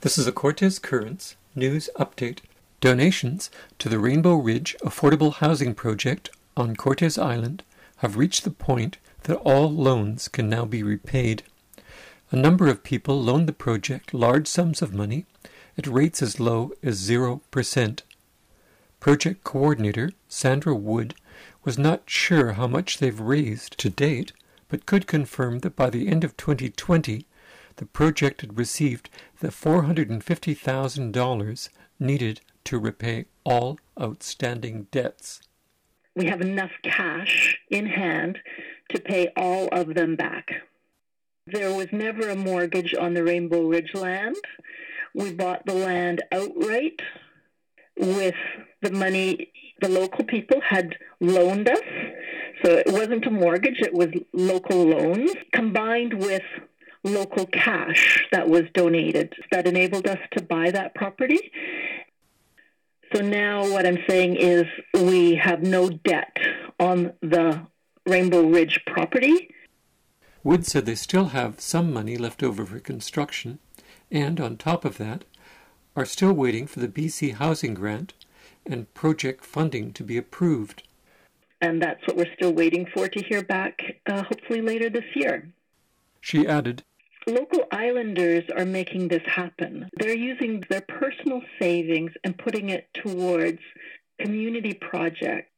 This is a Cortes Currents news update. Donations to the Rainbow Ridge Affordable Housing Project on Cortes Island have reached the point that all loans can now be repaid. A number of people loaned the project large sums of money at rates as low as 0%. Project coordinator Sandra Wood was not sure how much they've raised to date, but could confirm that by the end of 2020, the project had received the $450,000 needed to repay all outstanding debts. We have enough cash in hand to pay all of them back. There was never a mortgage on the Rainbow Ridge land. We bought the land outright with the money the local people had loaned us. So it wasn't a mortgage, it was local loans combined with local cash that was donated that enabled us to buy that property. So now what I'm saying is we have no debt on the Rainbow Ridge property. Wood said they still have some money left over for construction and, on top of that, are still waiting for the BC Housing Grant and project funding to be approved. And that's what we're still waiting for to hear back, hopefully later this year. She added, local islanders are making this happen. They're using their personal savings and putting it towards community projects.